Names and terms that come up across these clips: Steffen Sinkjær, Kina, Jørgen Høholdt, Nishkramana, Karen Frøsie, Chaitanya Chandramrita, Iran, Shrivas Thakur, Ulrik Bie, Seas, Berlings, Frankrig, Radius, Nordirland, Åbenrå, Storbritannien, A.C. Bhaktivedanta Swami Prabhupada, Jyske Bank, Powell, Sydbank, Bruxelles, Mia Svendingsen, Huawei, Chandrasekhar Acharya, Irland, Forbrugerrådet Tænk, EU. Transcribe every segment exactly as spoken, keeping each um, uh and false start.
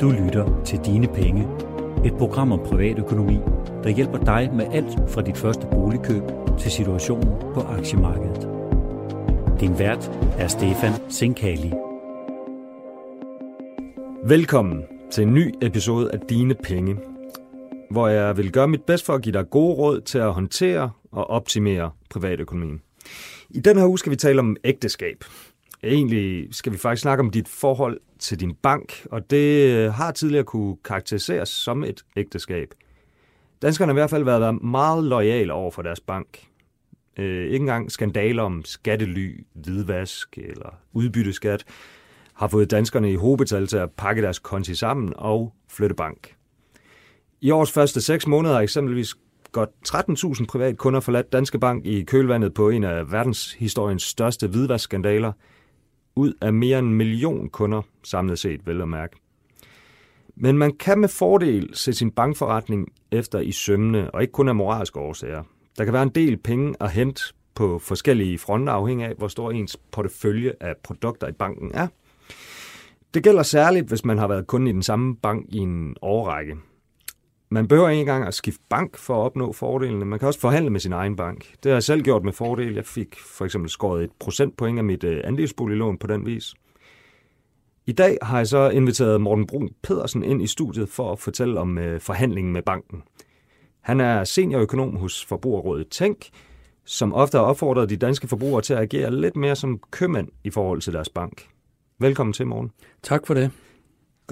Du lytter til Dine Penge, et program om privatøkonomi, der hjælper dig med alt fra dit første boligkøb til situationen på aktiemarkedet. Din vært er Steffen Sinkjær. Velkommen til en ny episode af Dine Penge, hvor jeg vil gøre mit bedst for at give dig gode råd til at håndtere og optimere privatøkonomien. I den her uge skal vi tale om ægteskab. Egentlig skal vi faktisk snakke om dit forhold til din bank, og det har tidligere kunne karakteriseres som et ægteskab. Danskerne har i hvert fald været meget loyale over for deres bank. Øh, ikke engang skandaler om skattely, hvidvask eller udbytteskat har fået danskerne i hovedbetal til at pakke deres konti sammen og flytte bank. I årets første seks måneder har eksempelvis godt tretten tusind privatkunder forladt Danske Bank i kølvandet på en af verdenshistoriens største hvidvaskskandaler, ud af mere end en million kunder samlet set, vel at mærke. Men man kan med fordel se sin bankforretning efter i sømmene, og ikke kun af moralske årsager. Der kan være en del penge at hente på forskellige fronter, afhængig af, hvor stor ens portefølje af produkter i banken er. Det gælder særligt, hvis man har været kunde i den samme bank i en årrække. Man behøver ikke engang at skifte bank for at opnå fordelene. Man kan også forhandle med sin egen bank. Det har jeg selv gjort med fordel. Jeg fik for eksempel skåret et procentpoint af mit andelsboliglån på den vis. I dag har jeg så inviteret Morten Brun Pedersen ind i studiet for at fortælle om forhandlingen med banken. Han er seniorøkonom hos Forbrugerrådet Tænk, som ofte har opfordret de danske forbrugere til at agere lidt mere som købmænd i forhold til deres bank. Velkommen til, Morten. Tak for det.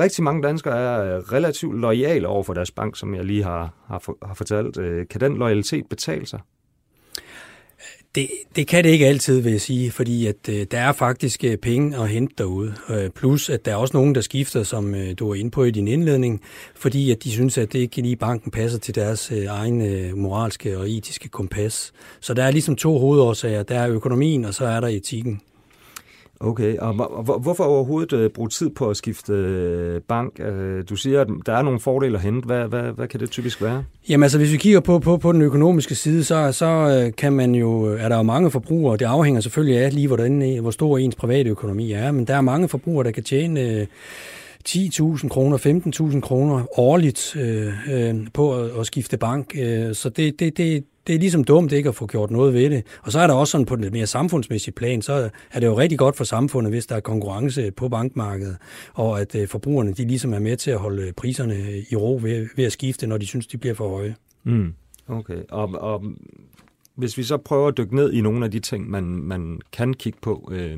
Rigtig mange danskere er relativt loyale over for deres bank, som jeg lige har, har, for, har fortalt. Kan den loyalitet betale sig? Det, det kan det ikke altid, vil jeg sige, fordi at, øh, der er faktisk øh, penge at hente derude. Øh, plus, at der er også nogen, der skifter, som øh, du er inde på i din indledning, fordi at de synes, at det ikke lige banken passer til deres øh, egne øh, moralske og etiske kompas. Så der er ligesom to hovedårsager. Der er økonomien, og så er der etikken. Okay, og hvorfor overhovedet bruge tid på at skifte bank? Du siger, at der er nogle fordele at hente. Hvad, hvad, hvad kan det typisk være? Jamen altså, hvis vi kigger på, på, på den økonomiske side, så, så kan man jo, er der jo mange forbrugere, det afhænger selvfølgelig af lige, hvordan, hvor stor ens private økonomi er, men der er mange forbrugere, der kan tjene ti tusind kroner, femten tusind kroner årligt øh, øh, på at, at skifte bank. Så det det, det Det er ligesom dumt ikke at få gjort noget ved det. Og så er der også sådan på den mere samfundsmæssige plan, så er det jo rigtig godt for samfundet, hvis der er konkurrence på bankmarkedet, og at forbrugerne de ligesom er med til at holde priserne i ro ved, ved at skifte, når de synes, de bliver for høje. Mm. Okay, og, og hvis vi så prøver at dykke ned i nogle af de ting, man, man kan kigge på. Øh,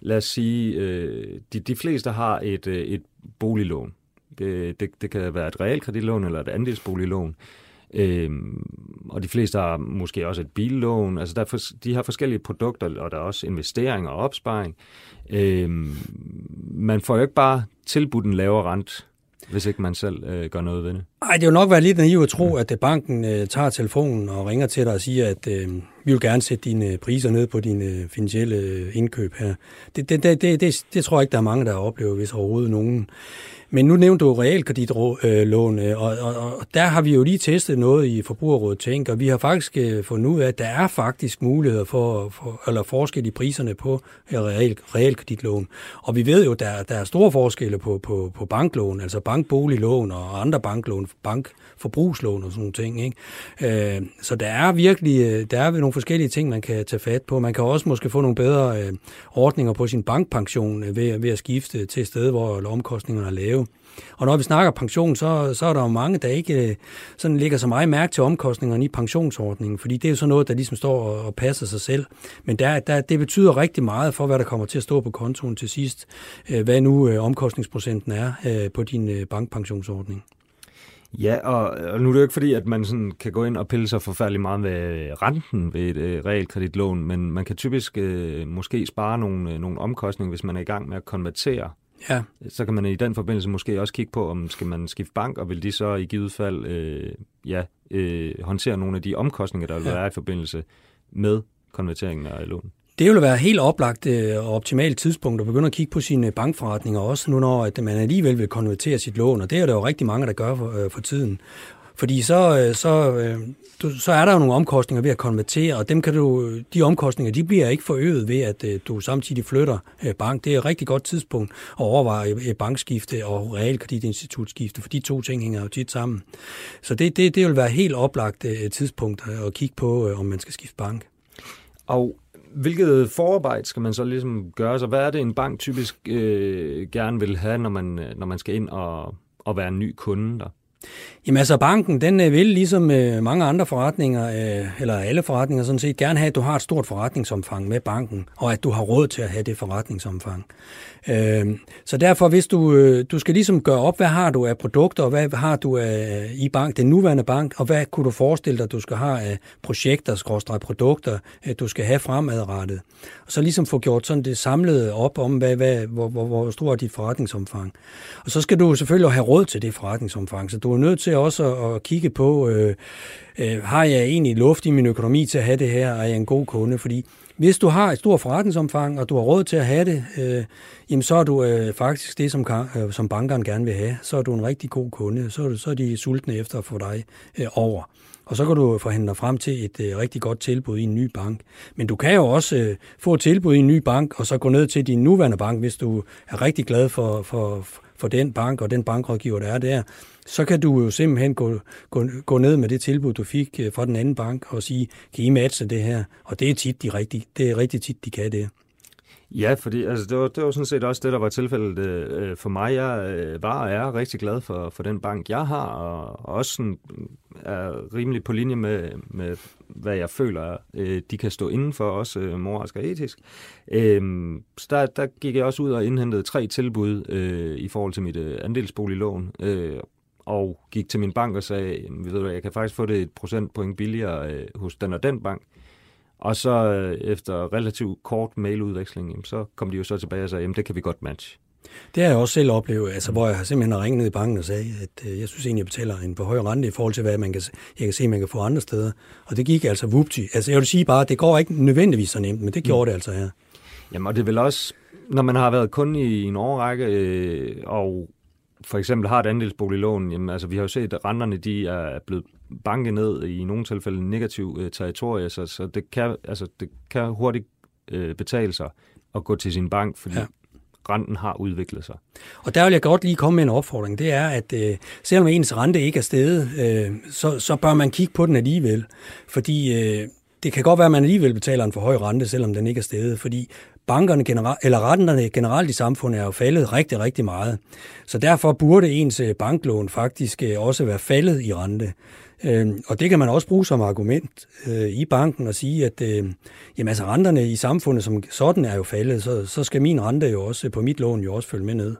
lad os sige, øh, de, de fleste har et, øh, et boliglån. Det, det, det kan være et realkreditlån eller et andelsboliglån. Øhm, og de fleste har måske også et billån. Altså der er for, de har forskellige produkter, og der er også investeringer og opsparing. Øhm, man får jo ikke bare tilbudt en lavere rente, hvis ikke man selv øh, gør noget ved det. Ej, det vil nok være lidt naiv at tro, at banken øh, tager telefonen og ringer til dig og siger, at øh, vi vil gerne sætte dine priser ned på dine finansielle indkøb her. Det, det, det, det, det, det tror jeg ikke, der er mange, der oplever, hvis overhovedet nogen. Men nu nævnte du realkreditlån, og, og, og der har vi jo lige testet noget i Forbrugerrådet Tænk, og vi har faktisk fundet ud af, at der er faktisk muligheder for, for eller forskel i priserne på real, realkreditlån. Og vi ved jo, at der, der er store forskelle på, på, på banklån, altså bankboliglån og andre banklån, bankforbrugslån og sådan nogle ting, ikke? Øh, så der er virkelig der er nogle forskellige ting, man kan tage fat på. Man kan også måske få nogle bedre øh, ordninger på sin bankpension øh, ved, ved at skifte til et sted, hvor omkostningerne er lave. Og når vi snakker pension, så, så er der jo mange, der ikke sådan lægger så meget mærke til omkostningerne i pensionsordningen, fordi det er jo sådan noget, der ligesom står og, og passer sig selv. Men der, der, det betyder rigtig meget for, hvad der kommer til at stå på kontoen til sidst, hvad nu omkostningsprocenten er på din bankpensionsordning. Ja, og, og nu er det jo ikke fordi, at man sådan kan gå ind og pille sig forfærdelig meget ved renten ved et øh, realkreditlån, men man kan typisk øh, måske spare nogle, øh, nogle omkostninger, hvis man er i gang med at konvertere. Ja. Så kan man i den forbindelse måske også kigge på, om skal man skifte bank, og vil de så i givet fald øh, ja, øh, håndtere nogle af de omkostninger, der vil være ja. i forbindelse med konverteringen af lån. Det vil være helt oplagt og optimalt tidspunkt at begynde at kigge på sine bankforretninger også, nu når at man alligevel vil konvertere sit lån, og det er der jo rigtig mange, der gør for, øh, for tiden. Fordi så, så, så er der jo nogle omkostninger ved at konvertere, og dem kan du, de omkostninger de bliver ikke forøget ved, at du samtidig flytter bank. Det er et rigtig godt tidspunkt at overveje bankskifte og realkreditinstitutskifte, for de to ting hænger jo tit sammen. Så det, det, det vil være helt oplagt tidspunkt at kigge på, om man skal skifte bank. Og hvilket forarbejde skal man så ligesom gøre? Så hvad er det, en bank typisk øh, gerne vil have, når man, når man skal ind og, og være en ny kunde der? Jamen altså, banken, den vil ligesom mange andre forretninger, eller alle forretninger sådan set, gerne have, at du har et stort forretningsomfang med banken, og at du har råd til at have det forretningsomfang. Så derfor, hvis du, du skal ligesom gøre op, hvad har du af produkter, og hvad har du af, i bank, den nuværende bank, og hvad kunne du forestille dig, du skal have af projekter, skråstreg produkter, du skal have fremadrettet. Og så ligesom få gjort sådan det samlede op om, hvad, hvad, hvor, hvor, hvor stor er dit forretningsomfang. Og så skal du selvfølgelig have råd til det forretningsomfang, så du er nødt til også at kigge på, øh, øh, har jeg egentlig luft i min økonomi til at have det her, er jeg en god kunde? Fordi hvis du har et stort forretningsomfang, og du har råd til at have det, øh, jamen så er du øh, faktisk det, som, kan, øh, som bankeren gerne vil have. Så er du en rigtig god kunde, så er, du, så er de sultne efter at få dig øh, over. Og så kan du forhandle dig frem til et øh, rigtig godt tilbud i en ny bank. Men du kan jo også øh, få et tilbud i en ny bank, og så gå ned til din nuværende bank, hvis du er rigtig glad for, for, for den bank og den bankrådgiver, der er der. Så kan du jo simpelthen gå, gå, gå ned med det tilbud, du fik fra den anden bank, og sige, kan I matche det her? Og det er tit de rigtige, det er rigtig tit, de kan det. Ja, fordi altså, det, var, det var sådan set også det, der var tilfældet øh, for mig. Jeg øh, var og er rigtig glad for, for den bank, jeg har, og også sådan, er rimelig på linje med, med hvad jeg føler, øh, de kan stå inden for, også øh, moralsk og etisk. Øh, så der, der gik jeg også ud og indhentede tre tilbud øh, i forhold til mit øh, andelsboliglån, øh, og gik til min bank og sagde, ved du hvad, jeg kan faktisk få det et procentpoint billigere øh, hos den og den bank. Og så øh, efter relativt kort mailudveksling, jamen, så kom de jo så tilbage og sagde, jamen det kan vi godt matche. Det har jeg også selv oplevet, altså, hvor jeg simpelthen har ringet ned i banken og sagde, at øh, jeg synes egentlig, jeg betaler en for høj rente i forhold til, hvad man kan, jeg kan se, man kan få andre steder. Og det gik altså vupti. Altså jeg vil sige bare, at det går ikke nødvendigvis så nemt, men det gjorde mm. det altså her. Jamen og det er vel også, når man har været kunde i en årrække øh, og for eksempel har et andelsboliglån, jamen altså vi har jo set, at renterne de er blevet banket ned i nogle tilfælde negativ øh, territorie, så, så det, kan, altså, det kan hurtigt øh, betale sig at gå til sin bank, fordi ja. Renten har udviklet sig. Og der vil jeg godt lige komme med en opfordring. Det er, at øh, selvom ens rente ikke er steget, øh, så, så bør man kigge på den alligevel. Fordi øh, det kan godt være, at man alligevel betaler en for høj rente, selvom den ikke er steget, fordi bankerne generelt, eller renterne generelt i samfundet er jo faldet rigtig, rigtig meget. Så derfor burde ens banklån faktisk også være faldet i rente. Og det kan man også bruge som argument i banken og sige, at jamen, altså, renterne i samfundet som sådan er jo faldet, så, så skal min rente jo også på mit lån jo også følge med ned.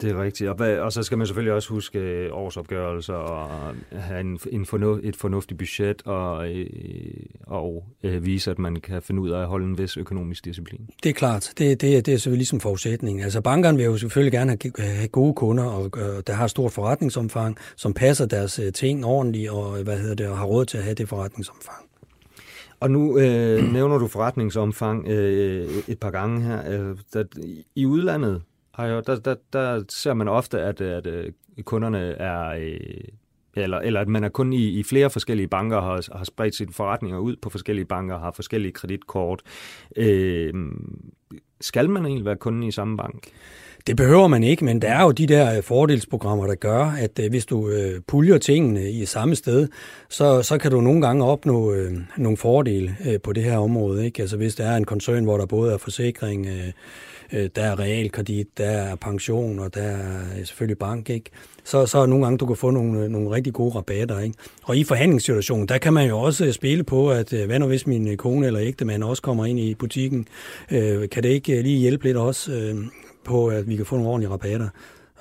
Det er rigtigt, og, hvad, og så skal man selvfølgelig også huske årsopgørelser og have en, en fornu, et fornuftigt budget og, øh, og øh, vise, at man kan finde ud af at holde en vis økonomisk disciplin. Det er klart, det, det, det er selvfølgelig ligesom forudsætning. Altså bankerne vil jo selvfølgelig gerne have, have gode kunder, og, og der har stort forretningsomfang, som passer deres ting ordentligt og, hvad hedder det, og har råd til at have det forretningsomfang. Og nu øh, nævner du forretningsomfang øh, et par gange her. I udlandet, Der, der, der ser man ofte, at, at kunderne er, eller, eller at man er kun i, i flere forskellige banker, har, har spredt sine forretninger ud på forskellige banker, har forskellige kreditkort. Øh, skal man egentlig være kunde i samme bank? Det behøver man ikke, men der er jo de der fordelsprogrammer, der gør, at hvis du øh, puljer tingene i samme sted, så, så kan du nogle gange opnå øh, nogle fordele øh, på det her område. Ikke? Altså hvis der er en koncern, hvor der både er forsikring, øh, der er realkredit, der er pension, og der er selvfølgelig bank, ikke? Så, så nogle gange, du kan få nogle, nogle rigtig gode rabatter, ikke? Og i forhandlingssituationen, der kan man jo også spille på, at hvad nu hvis min kone eller ægtemand også kommer ind i butikken? Øh, kan det ikke lige hjælpe lidt også øh, på, at vi kan få nogle ordentlige rabatter?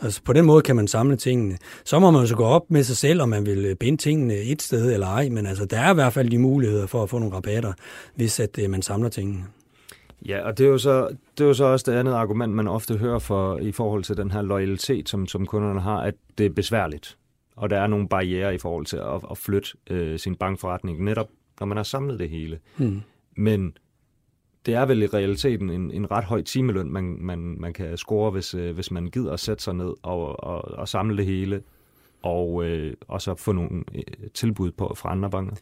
Altså på den måde kan man samle tingene. Så må man jo så gå op med sig selv, om man vil binde tingene et sted eller ej, men altså, der er i hvert fald de muligheder for at få nogle rabatter, hvis at øh, man samler tingene. Ja, og det er jo så, det er jo så også det andet argument, man ofte hører for, i forhold til den her loyalitet, som, som kunderne har, at det er besværligt, og der er nogle barrierer i forhold til at, at flytte øh, sin bankforretning, netop når man har samlet det hele. Hmm. Men det er vel i realiteten en, en ret høj timeløn, man, man, man kan score, hvis, øh, hvis man gider at sætte sig ned og, og, og samle det hele, og, øh, og så få nogle øh, tilbud på, fra andre banker?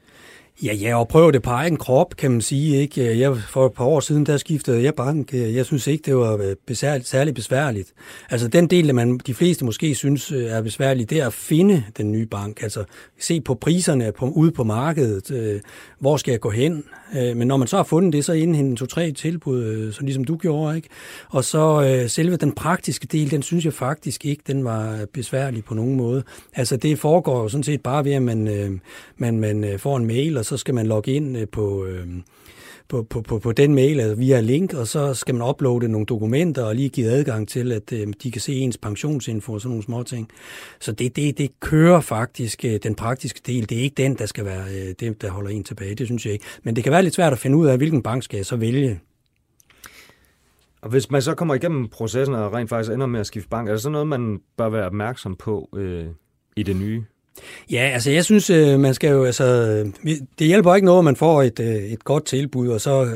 Ja, ja, og prøv det på egen krop, kan man sige. Ikke? Jeg, for et par år siden, der skiftede jeg bank. Jeg synes ikke, det var besværligt, særlig besværligt. Altså den del, der man de fleste måske synes er besværligt, det er at finde den nye bank. Altså se på priserne på, ude på markedet. Øh, hvor skal jeg gå hen? Øh, men når man så har fundet det, så indhente to-tre tilbud, øh, så ligesom du gjorde. Ikke? Og så øh, selve den praktiske del, den synes jeg faktisk ikke, den var besværlig på nogen måde. Altså det foregår jo sådan set bare ved, at man, øh, man, man får en mail, og så skal man logge ind på, øh, på, på, på, på den mail altså via link, og så skal man uploade nogle dokumenter og lige give adgang til, at øh, de kan se ens pensionsinfo og sådan nogle små ting. Så det, det, det kører faktisk øh, den praktiske del. Det er ikke den, der skal være øh, dem, der holder en tilbage. Det synes jeg ikke. Men det kan være lidt svært at finde ud af, hvilken bank skal jeg så vælge. Og hvis man så kommer igennem processen og rent faktisk ender med at skifte bank, er det så noget, man bør være opmærksom på øh, i det nye? Ja, altså jeg synes, man skal jo, altså, det hjælper ikke noget, at man får et, et godt tilbud, og så,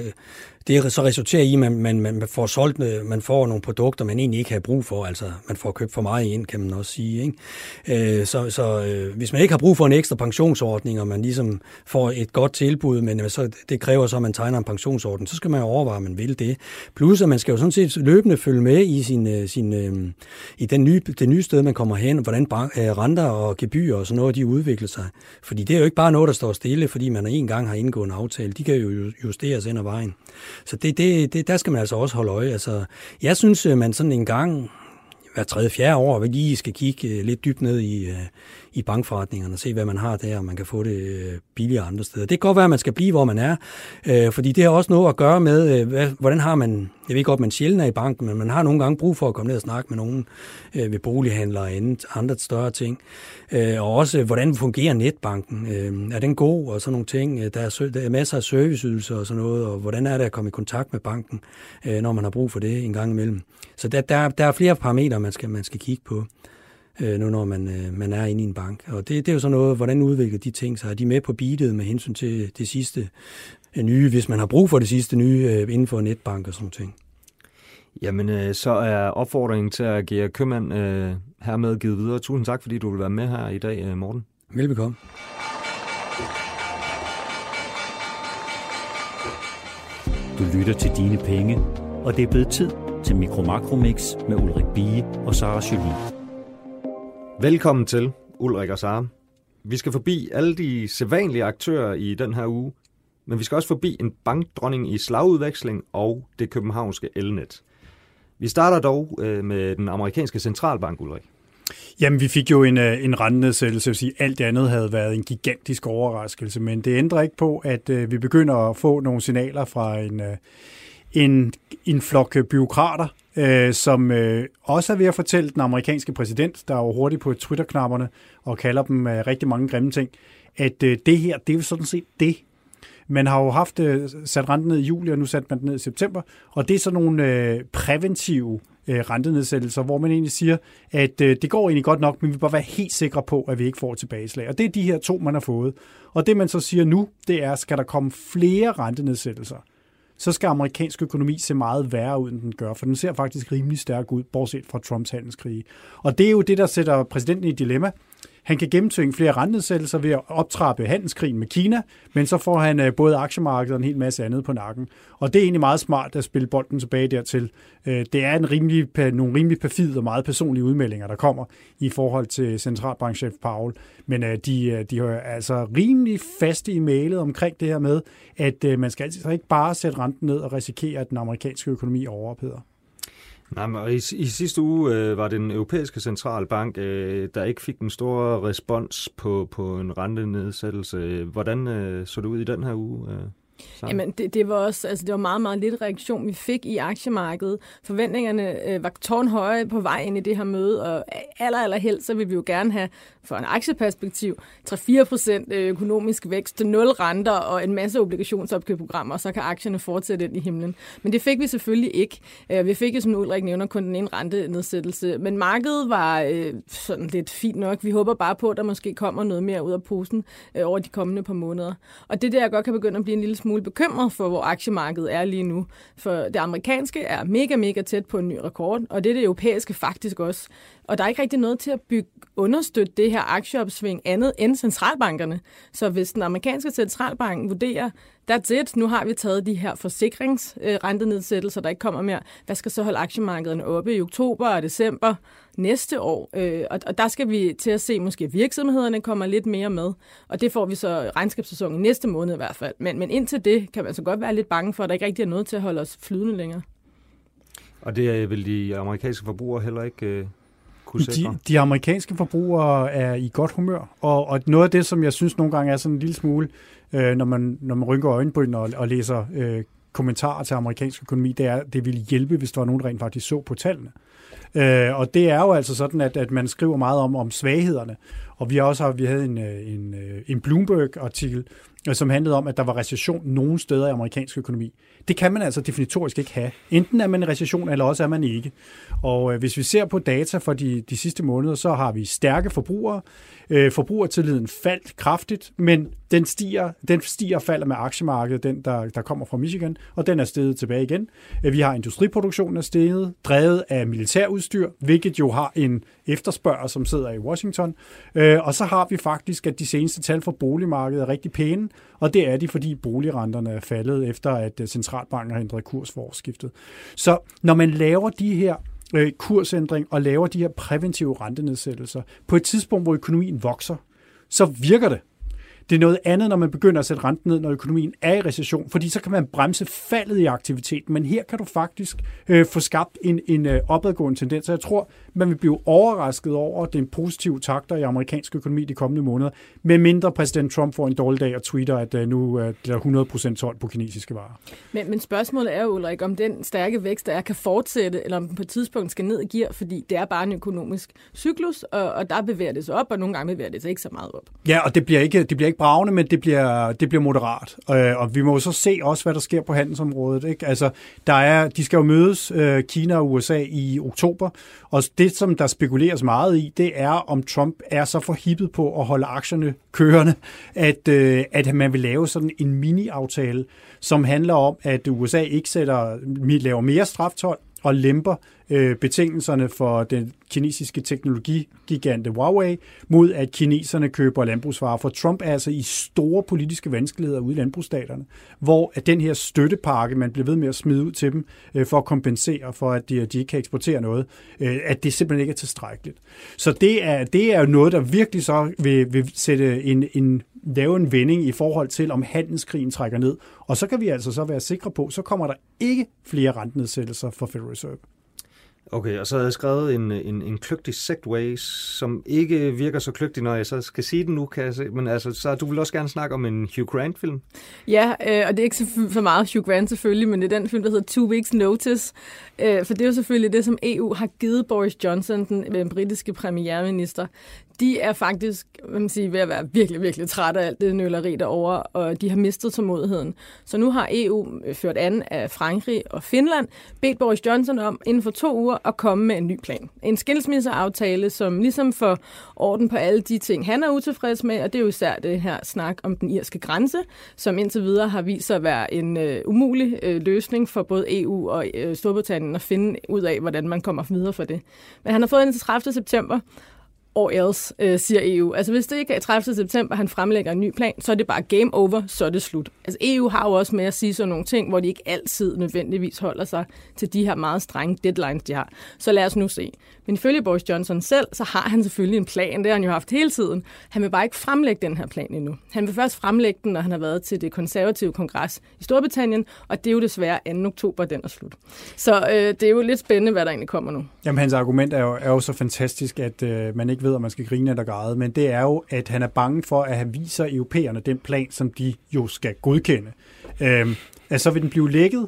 det så resulterer i, at man, man, man, får solgt, man får nogle produkter, man egentlig ikke har brug for, altså man får købt for meget ind, kan man også sige. Ikke? Så, så hvis man ikke har brug for en ekstra pensionsordning, og man ligesom får et godt tilbud, men så, det kræver så, at man tegner en pensionsordning, så skal man jo overveje, at man vil det. Plus, at man skal jo sådan set løbende følge med i, sin, sin, i den nye, det nye sted, man kommer hen, hvordan renter og gebyrer og sådan noget, de udvikler sig. Fordi det er jo ikke bare noget, der står stille, fordi man en gang har indgået en aftale. De kan jo justeres ind ad vejen. Så det, det, det, der skal man altså også holde øje. Altså, jeg synes, man sådan en gang hver tredje, fjerde år, vi lige skal kigge lidt dybt ned i, i bankforretningerne og se, hvad man har der, og man kan få det billigere andre steder. Det kan godt være, at man skal blive, hvor man er, fordi det har også noget at gøre med, hvordan har man, jeg ved godt, man sjældent er i banken, men man har nogle gange brug for at komme ned og snakke med nogen ved bolighandlere og andre større ting. Og også, hvordan fungerer netbanken? Er den god og sådan nogle ting? Der er, der er masser af serviceydelser og sådan noget, og hvordan er det at komme i kontakt med banken, når man har brug for det en gang imellem? Så der, der, der er flere parametre, man skal, man skal kigge på, øh, nu når man, øh, man er inde i en bank. Og det, det er jo sådan noget, hvordan udvikler de ting sig? Er de med på beatet med hensyn til det sidste øh, nye, hvis man har brug for det sidste nye øh, inden for netbank og sådan ting? Jamen, øh, så er opfordringen til at agere købmand øh, hermed givet videre. Tusind tak, fordi du vil være med her i dag, øh, Morten. Velbekomme. Du lytter til Dine Penge, og det er blevet tid til Mikro-Makromix med Ulrik Bie og Sara Sjölin. Velkommen til, Ulrik og Sara. Vi skal forbi alle de sædvanlige aktører i den her uge, men vi skal også forbi en bankdronning i slagudveksling og det københavnske elnet. Vi starter dog med den amerikanske centralbank, Ulrik. Jamen, vi fik jo en, en rentenedsættelse, vil sige, alt det andet havde været en gigantisk overraskelse, men det ændrer ikke på, at vi begynder at få nogle signaler fra en... En, en flok byråkrater, øh, som øh, også er ved at fortælle den amerikanske præsident, der er jo hurtigt på Twitter-knapperne og kalder dem øh, rigtig mange grimme ting, at øh, det her, det er jo sådan set det. Man har jo haft øh, sat renten ned i juli, og nu satte man den ned i september, og det er sådan nogle øh, præventive øh, rentenedsættelser, hvor man egentlig siger, at øh, det går egentlig godt nok, men vi bør være helt sikre på, at vi ikke får tilbageslag. Og det er de her to, man har fået. Og det, man så siger nu, det er, skal der komme flere rentenedsættelser, så skal amerikansk økonomi se meget værre ud, end den gør, for den ser faktisk rimelig stærk ud, bortset fra Trumps handelskrige. Og det er jo det, der sætter præsidenten i et dilemma. Han kan gennemtvinge flere rentenedsættelser ved at optrappe handelskrigen med Kina, men så får han både aktiemarkedet og en hel masse andet på nakken. Og det er egentlig meget smart at spille bolden tilbage dertil. Det er en rimelig, nogle rimelig perfide og meget personlige udmeldinger, der kommer i forhold til centralbankchef Powell. Men de, de er altså rimelig faste i mailet omkring det her med, at man skal altså ikke bare sætte renten ned og risikere, at den amerikanske økonomi overopheder. Nej, men i, i sidste uge øh, var det den europæiske centralbank, øh, der ikke fik den store respons på, på en rentenedsættelse. Hvordan øh, så det ud i den her uge? Øh? Jamen, det, det var også, altså det var meget, meget lidt reaktion, vi fik i aktiemarkedet. Forventningerne øh, var tårnhøje på vej ind i det her møde, og aller, aller helst, så vil vi jo gerne have, fra en aktieperspektiv, tre til fire procent økonomisk vækst, nul renter og en masse obligationsopkøbprogrammer, og så kan aktierne fortsætte ind i himlen. Men det fik vi selvfølgelig ikke. Vi fik jo, som Ulrik nævner, kun den ene rentenedsættelse, men markedet var øh, sådan lidt fint nok. Vi håber bare på, at der måske kommer noget mere ud af posen øh, over de kommende par måneder. Og det der godt kan begynde at blive en lille smule smule bekymret for, hvor aktiemarkedet er lige nu. For det amerikanske er mega, mega tæt på en ny rekord, og det er det europæiske faktisk også. Og der er ikke rigtig noget til at bygge, understøtte det her aktieopsving andet end centralbankerne. Så hvis den amerikanske centralbank vurderer, that's it, nu har vi taget de her forsikringsrentenedsættelser, der ikke kommer mere, hvad skal så holde aktiemarkederne oppe i oktober og december næste år? Og der skal vi til at se, måske virksomhederne kommer lidt mere med, og det får vi så regnskabssæsonen næste måned i hvert fald. Men, men indtil det kan man så godt være lidt bange for, at der ikke rigtig er noget til at holde os flydende længere. Og det er vel de amerikanske forbrugere heller ikke... De, de amerikanske forbrugere er i godt humør, og, og noget af det, som jeg synes nogle gange er sådan en lille smule, øh, når, man, når man rynker øjenbrynene og, og læser øh, kommentarer til amerikansk økonomi, det er, det ville hjælpe, hvis der var nogen, der rent faktisk så på tallene. Øh, og det er jo altså sådan, at, at man skriver meget om, om svaghederne, og vi, også har, vi havde en, en, en Bloomberg-artikel, som handlede om, at der var recession nogen steder i amerikansk økonomi. Det kan man altså definitorisk ikke have. Enten er man i recession, eller også er man ikke. Og øh, hvis vi ser på data for de, de sidste måneder, så har vi stærke forbrugere. Øh, forbrugertilliden faldt kraftigt, men den stiger, den stiger og falder med aktiemarkedet, den der, der kommer fra Michigan, og den er steget tilbage igen. Øh, vi har industriproduktionen er steget, drevet af militærudstyr, hvilket jo har en efterspørger, som sidder i Washington. Øh, og så har vi faktisk, at de seneste tal for boligmarkedet er rigtig pæne, og det er de, fordi boligrenterne er faldet, efter at centralbanken har ændret kurs for årsskiftet. Så når man laver de her øh, kursændring og laver de her præventive rentenedsættelser på et tidspunkt, hvor økonomien vokser, så virker det. Det er noget andet, når man begynder at sætte renten ned, når økonomien er i recession, fordi så kan man bremse faldet i aktiviteten, men her kan du faktisk øh, få skabt en, en øh, opadgående tendens, og jeg tror, man vil blive overrasket over den positive takter i amerikansk økonomi de kommende måneder, medmindre præsident Trump får en dårlig dag og tweeter, at øh, nu er der hundrede procent solgt på kinesiske varer. Men, men spørgsmålet er jo, Ulrik, om den stærke vækst, der er, kan fortsætte, eller om den på et tidspunkt skal ned i gear, fordi det er bare en økonomisk cyklus, og, og der bevæger det sig op, og nogle gange bevæger det sig ikke så meget op. Ja, og det bliver ikke, det bliver ikke bravende, men det bliver, det bliver moderat. Øh, og vi må jo så se også, hvad der sker på handelsområdet. Ikke? Altså, der er, de skal jo mødes, øh, Kina og U S A, i oktober, og det, som der spekuleres meget i, det er, om Trump er så forhippet på at holde aktierne kørende, at, øh, at man vil lave sådan en mini-aftale, som handler om, at U S A ikke sætter, laver mere straftold og lemper øh, betingelserne for den kinesiske teknologigigante Huawei, mod at kineserne køber landbrugsvarer. For Trump er altså i store politiske vanskeligheder ude i landbrugsstaterne, hvor at den her støttepakke, man bliver ved med at smide ud til dem, øh, for at kompensere for, at de, de ikke kan eksportere noget, øh, at det simpelthen ikke er tilstrækkeligt. Så det er, det er jo noget, der virkelig så vil, vil sætte en, en, lave en vending i forhold til, om handelskrigen trækker ned. Og så kan vi altså så være sikre på, så kommer der ikke flere rentenedsættelser for Federal Reserve. Okay, og så havde jeg skrevet en, en, en kløgtig segway, som ikke virker så kløgtig, når jeg så skal sige den nu, kan jeg se. Men altså, så du vil også gerne snakke om en Hugh Grant-film? Ja, øh, og det er ikke så meget Hugh Grant selvfølgelig, men det er den film, der hedder Two Weeks Notice. Øh, for det er jo selvfølgelig det, som E U har givet Boris Johnson, den, den britiske premierminister. De er faktisk, hvad man siger, ved at være virkelig, virkelig trætte af alt det nøleri derovre, og de har mistet tålmodigheden. Så nu har E U ført an af Frankrig og Finland bedt Boris Johnson om inden for to uger at komme med en ny plan. En skilsmisseaftale, som ligesom får orden på alle de ting, han er utilfreds med, og det er jo især det her snak om den irske grænse, som indtil videre har vist sig at være en øh, umulig øh, løsning for både E U og øh, Storbritannien at finde ud af, hvordan man kommer videre for det. Men han har fået indtil tredivte september, or else, øh, siger E U. Altså hvis det ikke er tredivte september, han fremlægger en ny plan, så er det bare game over, så er det slut. Altså E U har jo også med at sige sådan nogle ting, hvor de ikke altid nødvendigvis holder sig til de her meget strenge deadlines, de har. Så lad os nu se. Men ifølge Boris Johnson selv, så har han selvfølgelig en plan, det har han jo haft hele tiden. Han vil bare ikke fremlægge den her plan endnu. Han vil først fremlægge den, når han har været til det konservative kongres i Storbritannien, og det er jo desværre anden oktober, den er slut. Så øh, det er jo lidt spændende, hvad der egentlig kommer nu. Jamen hans argument er jo, er jo så fantastisk, at øh, man ikke ved, om man skal grine eller græde, men det er jo, at han er bange for, at han viser europæerne den plan, som de jo skal godkende. Øhm, altså, så vil den blive lækket,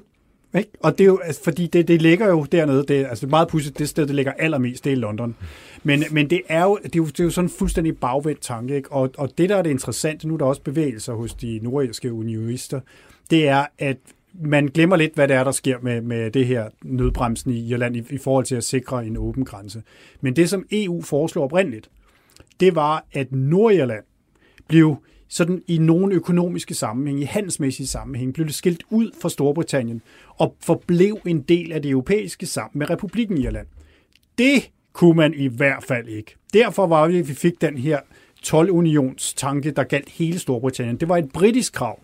ikke? Og det er jo, altså, fordi det, det ligger jo dernede, det er altså meget pudsigt, det sted, det ligger allermest, det er i London. Men, men det, er jo, det, er jo, det er jo sådan en fuldstændig bagvendt tanke, ikke? Og, og det, der er det interessante, nu er der også bevægelser hos de nordirske unionister, det er, at man glemmer lidt, hvad det er, der sker med, med det her nødbremsen i Irland i, i forhold til at sikre en åben grænse. Men det, som E U foreslår oprindeligt, det var, at Nordirland blev sådan i nogle økonomiske sammenhæng, i handelsmæssige sammenhæng, blev det skilt ud fra Storbritannien og forblev en del af det europæiske sammen med Republikken Irland. Det kunne man i hvert fald ikke. Derfor var det, at vi fik den her tolv-unions-tanke, der galt hele Storbritannien. Det var et britisk krav.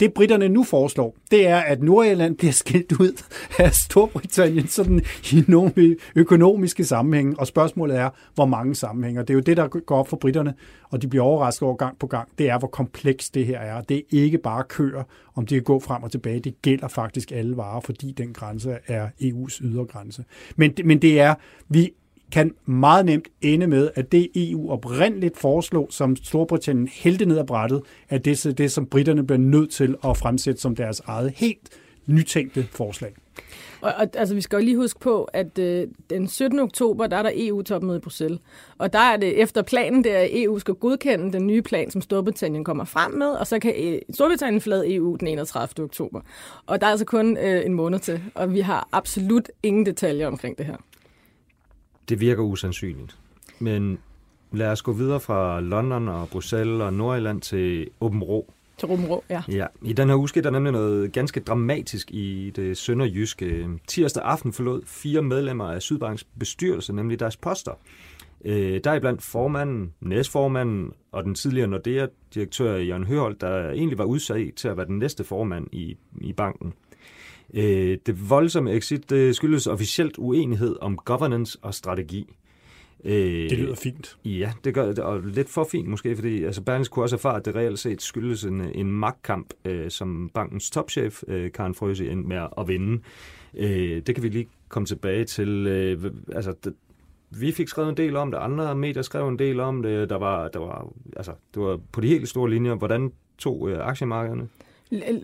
Det britterne nu foreslår, det er, at Nordirland bliver skilt ud af Storbritannien sådan i nogle økonomiske sammenhæng. Og spørgsmålet er, hvor mange sammenhænger. Det er jo det, der går op for britterne, og de bliver overrasket over gang på gang. Det er, hvor kompleks det her er. Det er ikke bare køer, om de kan gå frem og tilbage. Det gælder faktisk alle varer, fordi den grænse er E U's ydergrænse. Men, men det er, vi kan meget nemt ende med, at det E U oprindeligt foreslog, som Storbritannien hældte ned ad brættet, at det er det, som britterne bliver nødt til at fremsætte som deres eget helt nytænkte forslag. Og, og altså, vi skal jo lige huske på, at øh, den syttende oktober, der er der E U-topmøde i Bruxelles. Og der er det efter planen, der E U skal godkende den nye plan, som Storbritannien kommer frem med, og så kan øh, Storbritannien forlade E U den enogtredivte oktober. Og der er altså kun øh, en måned til, og vi har absolut ingen detaljer omkring det her. Det virker usandsynligt. Men lad os gå videre fra London og Bruxelles og Nordirland til Åbenrå. Til Åbenrå, ja. ja. I den her uge skete der nemlig noget ganske dramatisk i det sønderjyske. Tirsdag aften forlod fire medlemmer af Sydbanks bestyrelse, nemlig deres poster. Der er blandt formanden, næstformanden og den tidligere Nordea-direktør Jørgen Høholdt, der egentlig var udsat til at være den næste formand i, i banken. Det voldsomme exit skyldes officielt uenighed om governance og strategi. Det lyder fint. Ja, det gør det, og lidt for fint måske, fordi altså Berlings kunne også erfare, at det reelt set skyldes en, en magtkamp, som bankens topchef, Karen Frøsie, endte med at vinde. Det kan vi lige komme tilbage til. Altså, det, vi fik skrevet en del om det, andre medier skrev en del om det. Der var, der var, altså, det var på de helt store linjer. Hvordan tog aktiemarkederne?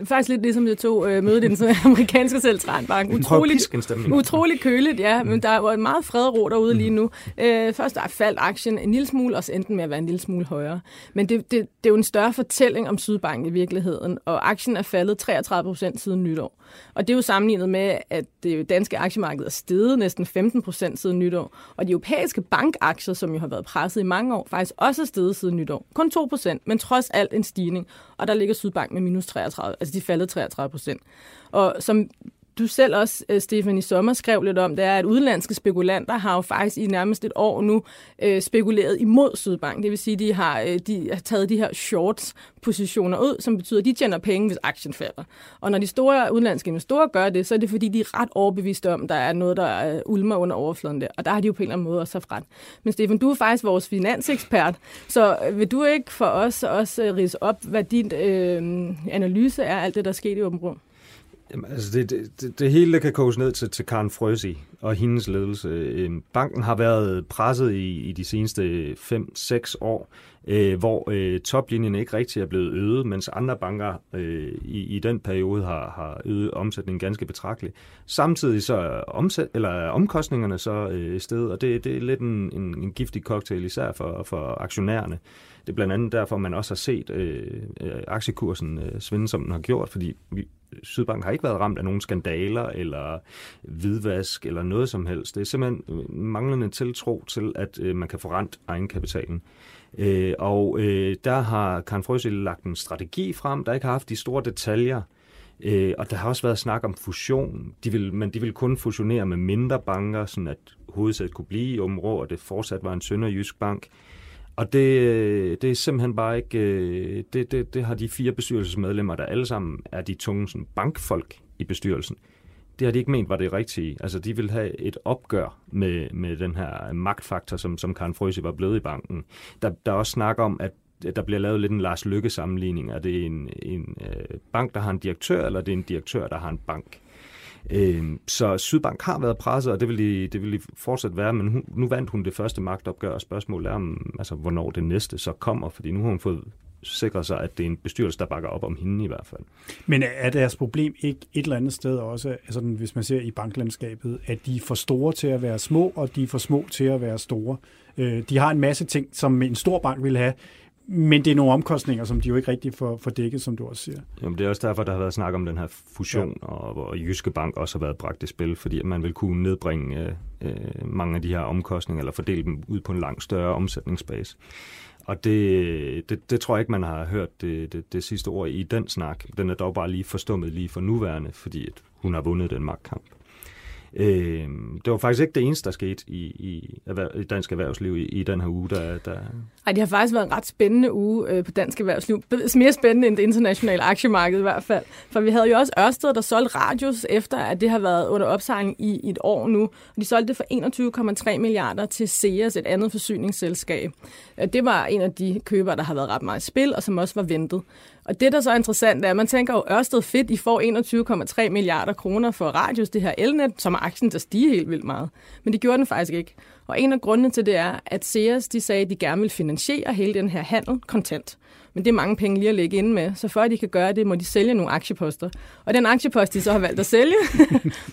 Faktisk lidt ligesom det tog øh, mødet i den amerikanske centralbank. Utroligt, utroligt køligt, ja, men der var en meget fred ro derude lige nu. Øh, først der faldt aktien en lille smule, og så endte den med at være en lille smule højere. Men det, det, det er jo en større fortælling om Sydbank i virkeligheden, og aktien er faldet treogtredive procent siden nytår. Og det er jo sammenlignet med, at det danske aktiemarked er steget næsten femten procent siden nytår, og de europæiske bankaktier, som jo har været presset i mange år, faktisk også er steget siden nytår. Kun to procent, men trods alt en stigning, og der ligger Sydbank med minus treogtredive, altså de faldet treogtredive procent. Og som du selv også, Steffen, i sommer skrev lidt om, det er, at udenlandske spekulanter har jo faktisk i nærmest et år nu øh, spekuleret imod Sydbank. Det vil sige, at de har, øh, de har taget de her shorts-positioner ud, som betyder, at de tjener penge, hvis aktien falder. Og når de store udenlandske investorer gør det, så er det, fordi de er ret overbeviste om, at der er noget, der øh, ulmer under overfladen der. Og der har de jo på en eller anden måde også haft ret. Men Steffen, du er faktisk vores finansekspert, så vil du ikke for os også øh, ridse op, hvad din øh, analyse er alt det, der skete i Åbenrå? Jamen, altså det, det, det hele kan koges ned til, til Karen Frøsie og hendes ledelse. Banken har været presset i, i de seneste fem seks år, øh, hvor øh, toplinjen ikke rigtig er blevet øget, mens andre banker øh, i, i den periode har, har øget omsætningen ganske betragteligt. Samtidig så er omsæt, eller omkostningerne så øh, steget, og det, det er lidt en, en, en giftig cocktail, især for, for aktionærerne. Det er blandt andet derfor, man også har set øh, aktiekursen øh, svinde, som den har gjort, fordi vi, Sydbank har ikke været ramt af nogen skandaler eller hvidvask eller noget som helst. Det er simpelthen manglende tiltro til, at øh, man kan forrente egenkapitalen. Øh, og øh, der har Karen Frøsie lagt en strategi frem, der ikke har haft de store detaljer. Øh, og der har også været snak om fusion. De vil, men de vil kun fusionere med mindre banker, sådan at hovedsædet kunne blive i Åbenrå, og det fortsat var en sønderjysk bank. Og det, det er simpelthen bare ikke... Det, det, det har de fire bestyrelsesmedlemmer, der alle sammen er de tunge sådan, bankfolk i bestyrelsen. Det har de ikke ment var det rigtige. Altså, de vil have et opgør med, med den her magtfaktor, som, som Karen Frøsie var blevet i banken. Der, der er også snak om, at der bliver lavet lidt en Lars Løkke-sammenligning. Er det en, en øh, bank, der har en direktør, eller er det en direktør, der har en bank? Så Sydbank har været presset, og det vil de, det vil de fortsat være, men hun, nu vandt hun det første magtopgør, og spørgsmålet er, om, altså, hvornår det næste så kommer, fordi nu har hun fået sikret sig, at det er en bestyrelse, der bakker op om hende i hvert fald. Men er deres problem ikke et eller andet sted også, altså, hvis man ser i banklandskabet, at de er for store til at være små, og de er for små til at være store? De har en masse ting, som en stor bank vil have, men det er nogle omkostninger, som de jo ikke rigtig får, får dækket, som du også siger. Jamen, det er også derfor, der har været snak om den her fusion, ja. og, og Jyske Bank også har været bragt i spil, fordi man vil kunne nedbringe øh, mange af de her omkostninger, eller fordele dem ud på en langt større omsætningsbase. Og det, det, det tror jeg ikke, man har hørt det, det, det sidste ord i den snak. Den er dog bare lige forstummet lige for nuværende, fordi hun har vundet den magtkamp. Øh, det var faktisk ikke det eneste, der skete i, i, i dansk erhvervsliv i, i den her uge. Der, der... Ej, det har faktisk været en ret spændende uge øh, på dansk erhvervsliv. Mere spændende end det internationale aktiemarked i hvert fald. For vi havde jo også Ørsted, der solgte Radius, efter at det har været under opsejling i, i et år nu. De solgte det for enogtyve komma tre milliarder til Seas, et andet forsyningsselskab. Det var en af de købere, der har været ret meget spil, og som også var ventet. Og det, der så er interessant, er, at man tænker jo, Ørsted, fedt, I får enogtyve komma tre milliarder kroner for Radius, det her elnet, som er aktien, der stiger helt vildt meget. Men det gjorde den faktisk ikke. Og en af grundene til det er, at Seas, de sagde, at de gerne vil finansiere hele den her handel kontant. Men det er mange penge lige at lægge inde med, så for at de kan gøre det, må de sælge nogle aktieposter. Og den aktiepost, de så har valgt at sælge,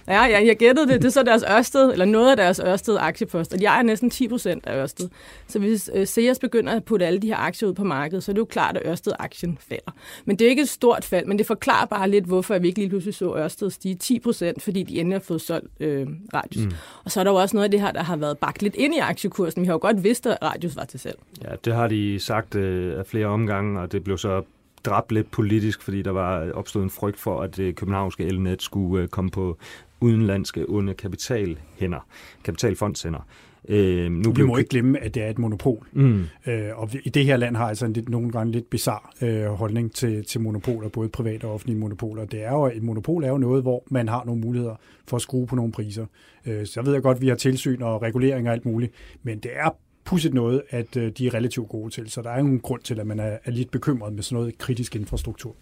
ja, jeg, jeg gættede det, det er så deres Ørsted, eller noget af deres Ørsted aktieposter. De ejer næsten ti procent af Ørsted. Så hvis Seas begynder at putte alle de her aktier ud på markedet, så er det jo klart, at Ørsted-aktien falder. Men det er ikke et stort fald, men det forklarer bare lidt, hvorfor vi ikke lige pludselig så Ørsted stige ti procent, fordi de endelig har fået solgt øh, Radius. Mm. Og så er der jo også noget af det her, der har været bagt lidt ind i aktiekursen. Vi har jo godt vidst, at Radius var til salg. Ja, det har de sagt øh, af flere omgange. Og det blev så dræbt lidt politisk, fordi der var opstået en frygt for, at det københavnske elnet skulle komme på udenlandske under kapitalhænder, kapitalfondshænder. Øh, nu vi må ikke glemme, at det er et monopol. Mm. Øh, og i det her land har altså en lidt, nogle gange lidt bizarr øh, holdning til, til monopoler, både private og offentlige monopoler. Det er jo, et monopol er jo noget, hvor man har nogle muligheder for at skrue på nogle priser. Øh, så ved jeg godt, at vi har tilsyn og regulering og alt muligt, men det er pudset noget, at de er relativt gode til. Så der er jo en grund til, at man er lidt bekymret med sådan noget kritisk infrastruktur.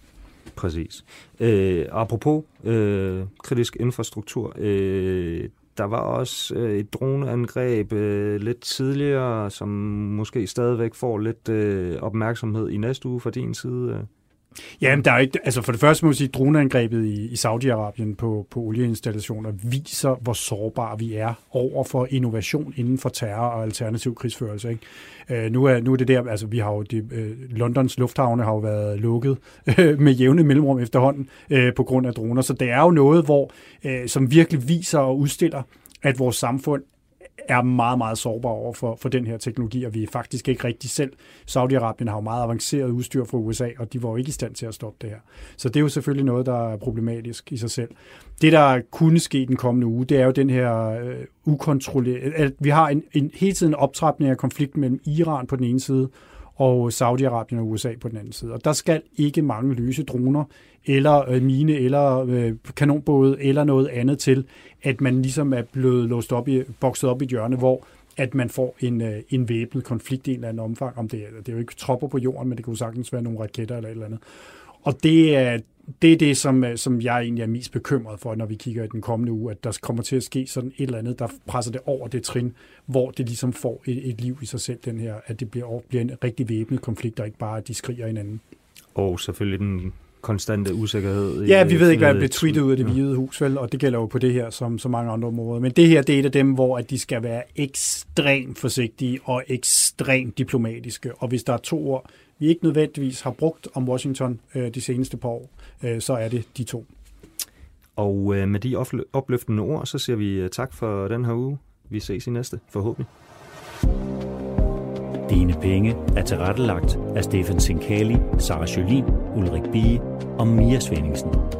Præcis. Øh, apropos øh, kritisk infrastruktur, øh, der var også et droneangreb øh, lidt tidligere, som måske stadigvæk får lidt øh, opmærksomhed i næste uge fra din side. Øh. Ja, men der er ikke, altså for det første må man sige, at droneangrebet i, i Saudi-Arabien på, på olieinstallationer viser, hvor sårbare vi er over for innovation inden for terror og alternativ krigsførelse. Ikke? Øh, nu, er, nu er det der, altså vi har jo, de, øh, Londons lufthavne har jo været lukket øh, med jævne mellemrum efterhånden øh, på grund af droner, så det er jo noget, hvor, øh, som virkelig viser og udstiller, at vores samfund er meget, meget sårbare over for, for den her teknologi, og vi er faktisk ikke rigtig selv. Saudi-Arabien har jo meget avanceret udstyr fra U S A, og de var jo ikke i stand til at stoppe det her. Så det er jo selvfølgelig noget, der er problematisk i sig selv. Det, der kunne ske den kommende uge, det er jo den her øh, ukontrollerede... Altså, vi har en, en hele tiden optrapning af konflikten mellem Iran på den ene side, og Saudi-Arabien og U S A på den anden side. Og der skal ikke mange løse droner, eller øh, mine, eller øh, kanonbåde, eller noget andet til, at man ligesom er blevet låst op i, bokset op i et hjørne, hvor at man får en, øh, en væbnet konflikt i en eller anden omfang. Om det, det er jo ikke tropper på jorden, men det kan jo sagtens være nogle raketter eller et eller andet. Og det er det, er det som, som jeg egentlig er mest bekymret for, når vi kigger i den kommende uge, at der kommer til at ske sådan et eller andet, der presser det over det trin, hvor det ligesom får et, et liv i sig selv, den her, at det bliver, bliver en rigtig væbnet konflikt, og ikke bare, at de skriger hinanden. Og selvfølgelig den konstante usikkerhed. Ja, vi ved ikke, hvad der bliver tweetet ud af Det Hvide Hus, vel, og det gælder jo på det her, som så mange andre områder. Men det her, det er et af dem, hvor at de skal være ekstremt forsigtige og ekstremt diplomatiske, og hvis der er to ord, vi ikke nødvendigvis har brugt om Washington øh, de seneste par år, øh, så er det de to. Og øh, med de opl- opløftende ord, så siger vi øh, tak for den her uge. Vi ses i næste, forhåbentlig. Dine penge er tilrettelagt af Steffen Sinkjær, Sara Sjölin, Ulrik Bie og Mia Svendingsen.